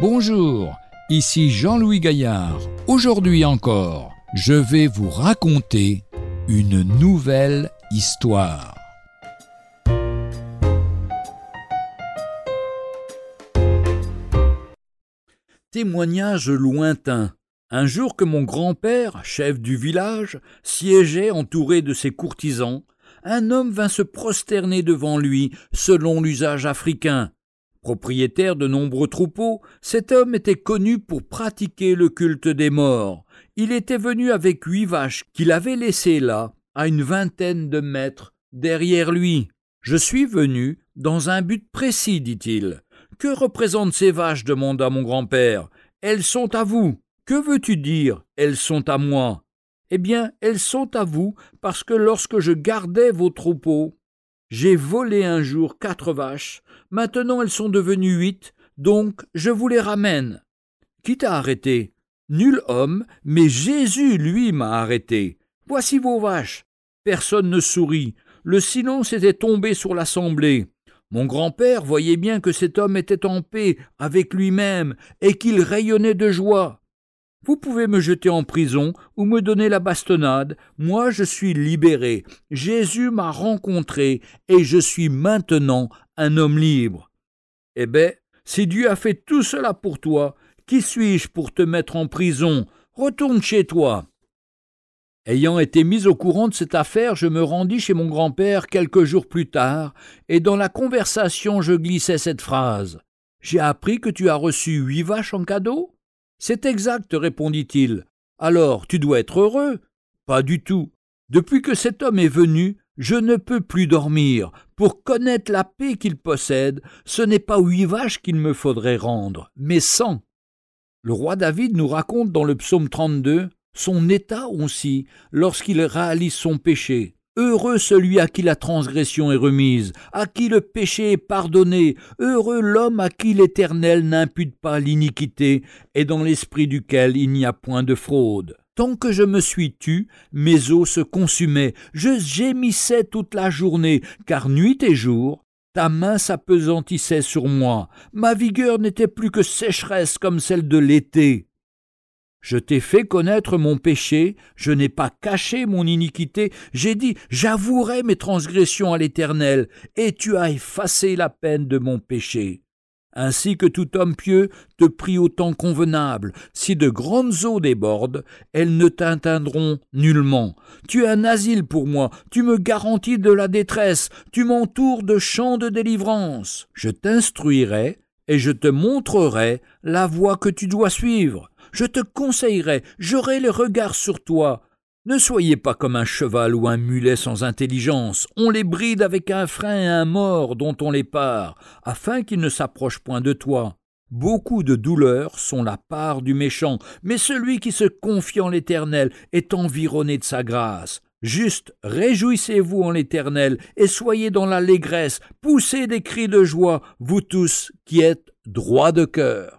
Bonjour, ici Jean-Louis Gaillard. Aujourd'hui encore, je vais vous raconter une nouvelle histoire. Témoignage lointain. Un jour que mon grand-père, chef du village, siégeait entouré de ses courtisans, un homme vint se prosterner devant lui, selon l'usage africain. Propriétaire de nombreux troupeaux, cet homme était connu pour pratiquer le culte des morts. Il était venu avec 8 vaches qu'il avait laissées là, à une vingtaine de mètres derrière lui. « Je suis venu dans un but précis, dit-il. Que représentent ces vaches ? Demanda mon grand-père. Elles sont à vous. Que veux-tu dire ? Elles sont à moi. Eh bien, elles sont à vous parce que lorsque je gardais vos troupeaux, j'ai volé un jour 4 vaches, maintenant elles sont devenues 8, donc je vous les ramène. » Qui t'a arrêté ? Nul homme, mais Jésus, lui, m'a arrêté. Voici vos vaches. Personne ne sourit. Le silence était tombé sur l'assemblée. Mon grand-père voyait bien que cet homme était en paix avec lui-même et qu'il rayonnait de joie. « Vous pouvez me jeter en prison ou me donner la bastonnade. Moi, je suis libéré. Jésus m'a rencontré et je suis maintenant un homme libre. » Eh ben, si Dieu a fait tout cela pour toi, qui suis-je pour te mettre en prison ? Retourne chez toi. » Ayant été mis au courant de cette affaire, je me rendis chez mon grand-père quelques jours plus tard et dans la conversation, je glissais cette phrase. « J'ai appris que tu as reçu 8 vaches en cadeau ? » « C'est exact, répondit-il. Alors, tu dois être heureux ? » « Pas du tout. Depuis que cet homme est venu, je ne peux plus dormir. Pour connaître la paix qu'il possède, ce n'est pas 8 vaches qu'il me faudrait rendre, mais 100. » Le roi David nous raconte dans le psaume 32 son état aussi lorsqu'il réalise son péché. Heureux celui à qui la transgression est remise, à qui le péché est pardonné, heureux l'homme à qui l'Éternel n'impute pas l'iniquité et dans l'esprit duquel il n'y a point de fraude. Tant que je me suis tu, mes os se consumaient, je gémissais toute la journée, car nuit et jour, ta main s'apesantissait sur moi, ma vigueur n'était plus que sécheresse comme celle de l'été. « Je t'ai fait connaître mon péché, je n'ai pas caché mon iniquité, j'ai dit « J'avouerai mes transgressions à l'Éternel, et tu as effacé la peine de mon péché. » Ainsi que tout homme pieux te prie au temps convenable, si de grandes eaux débordent, elles ne t'atteindront nullement. Tu es un asile pour moi, tu me garantis de la détresse, tu m'entoures de champs de délivrance. Je t'instruirai et je te montrerai la voie que tu dois suivre. Je te conseillerai, j'aurai le regard sur toi. Ne soyez pas comme un cheval ou un mulet sans intelligence. On les bride avec un frein et un mors dont on les pare, afin qu'ils ne s'approchent point de toi. Beaucoup de douleurs sont la part du méchant, mais celui qui se confie en l'Éternel est environné de sa grâce. Juste, réjouissez-vous en l'Éternel et soyez dans l'allégresse. Poussez des cris de joie, vous tous qui êtes droits de cœur.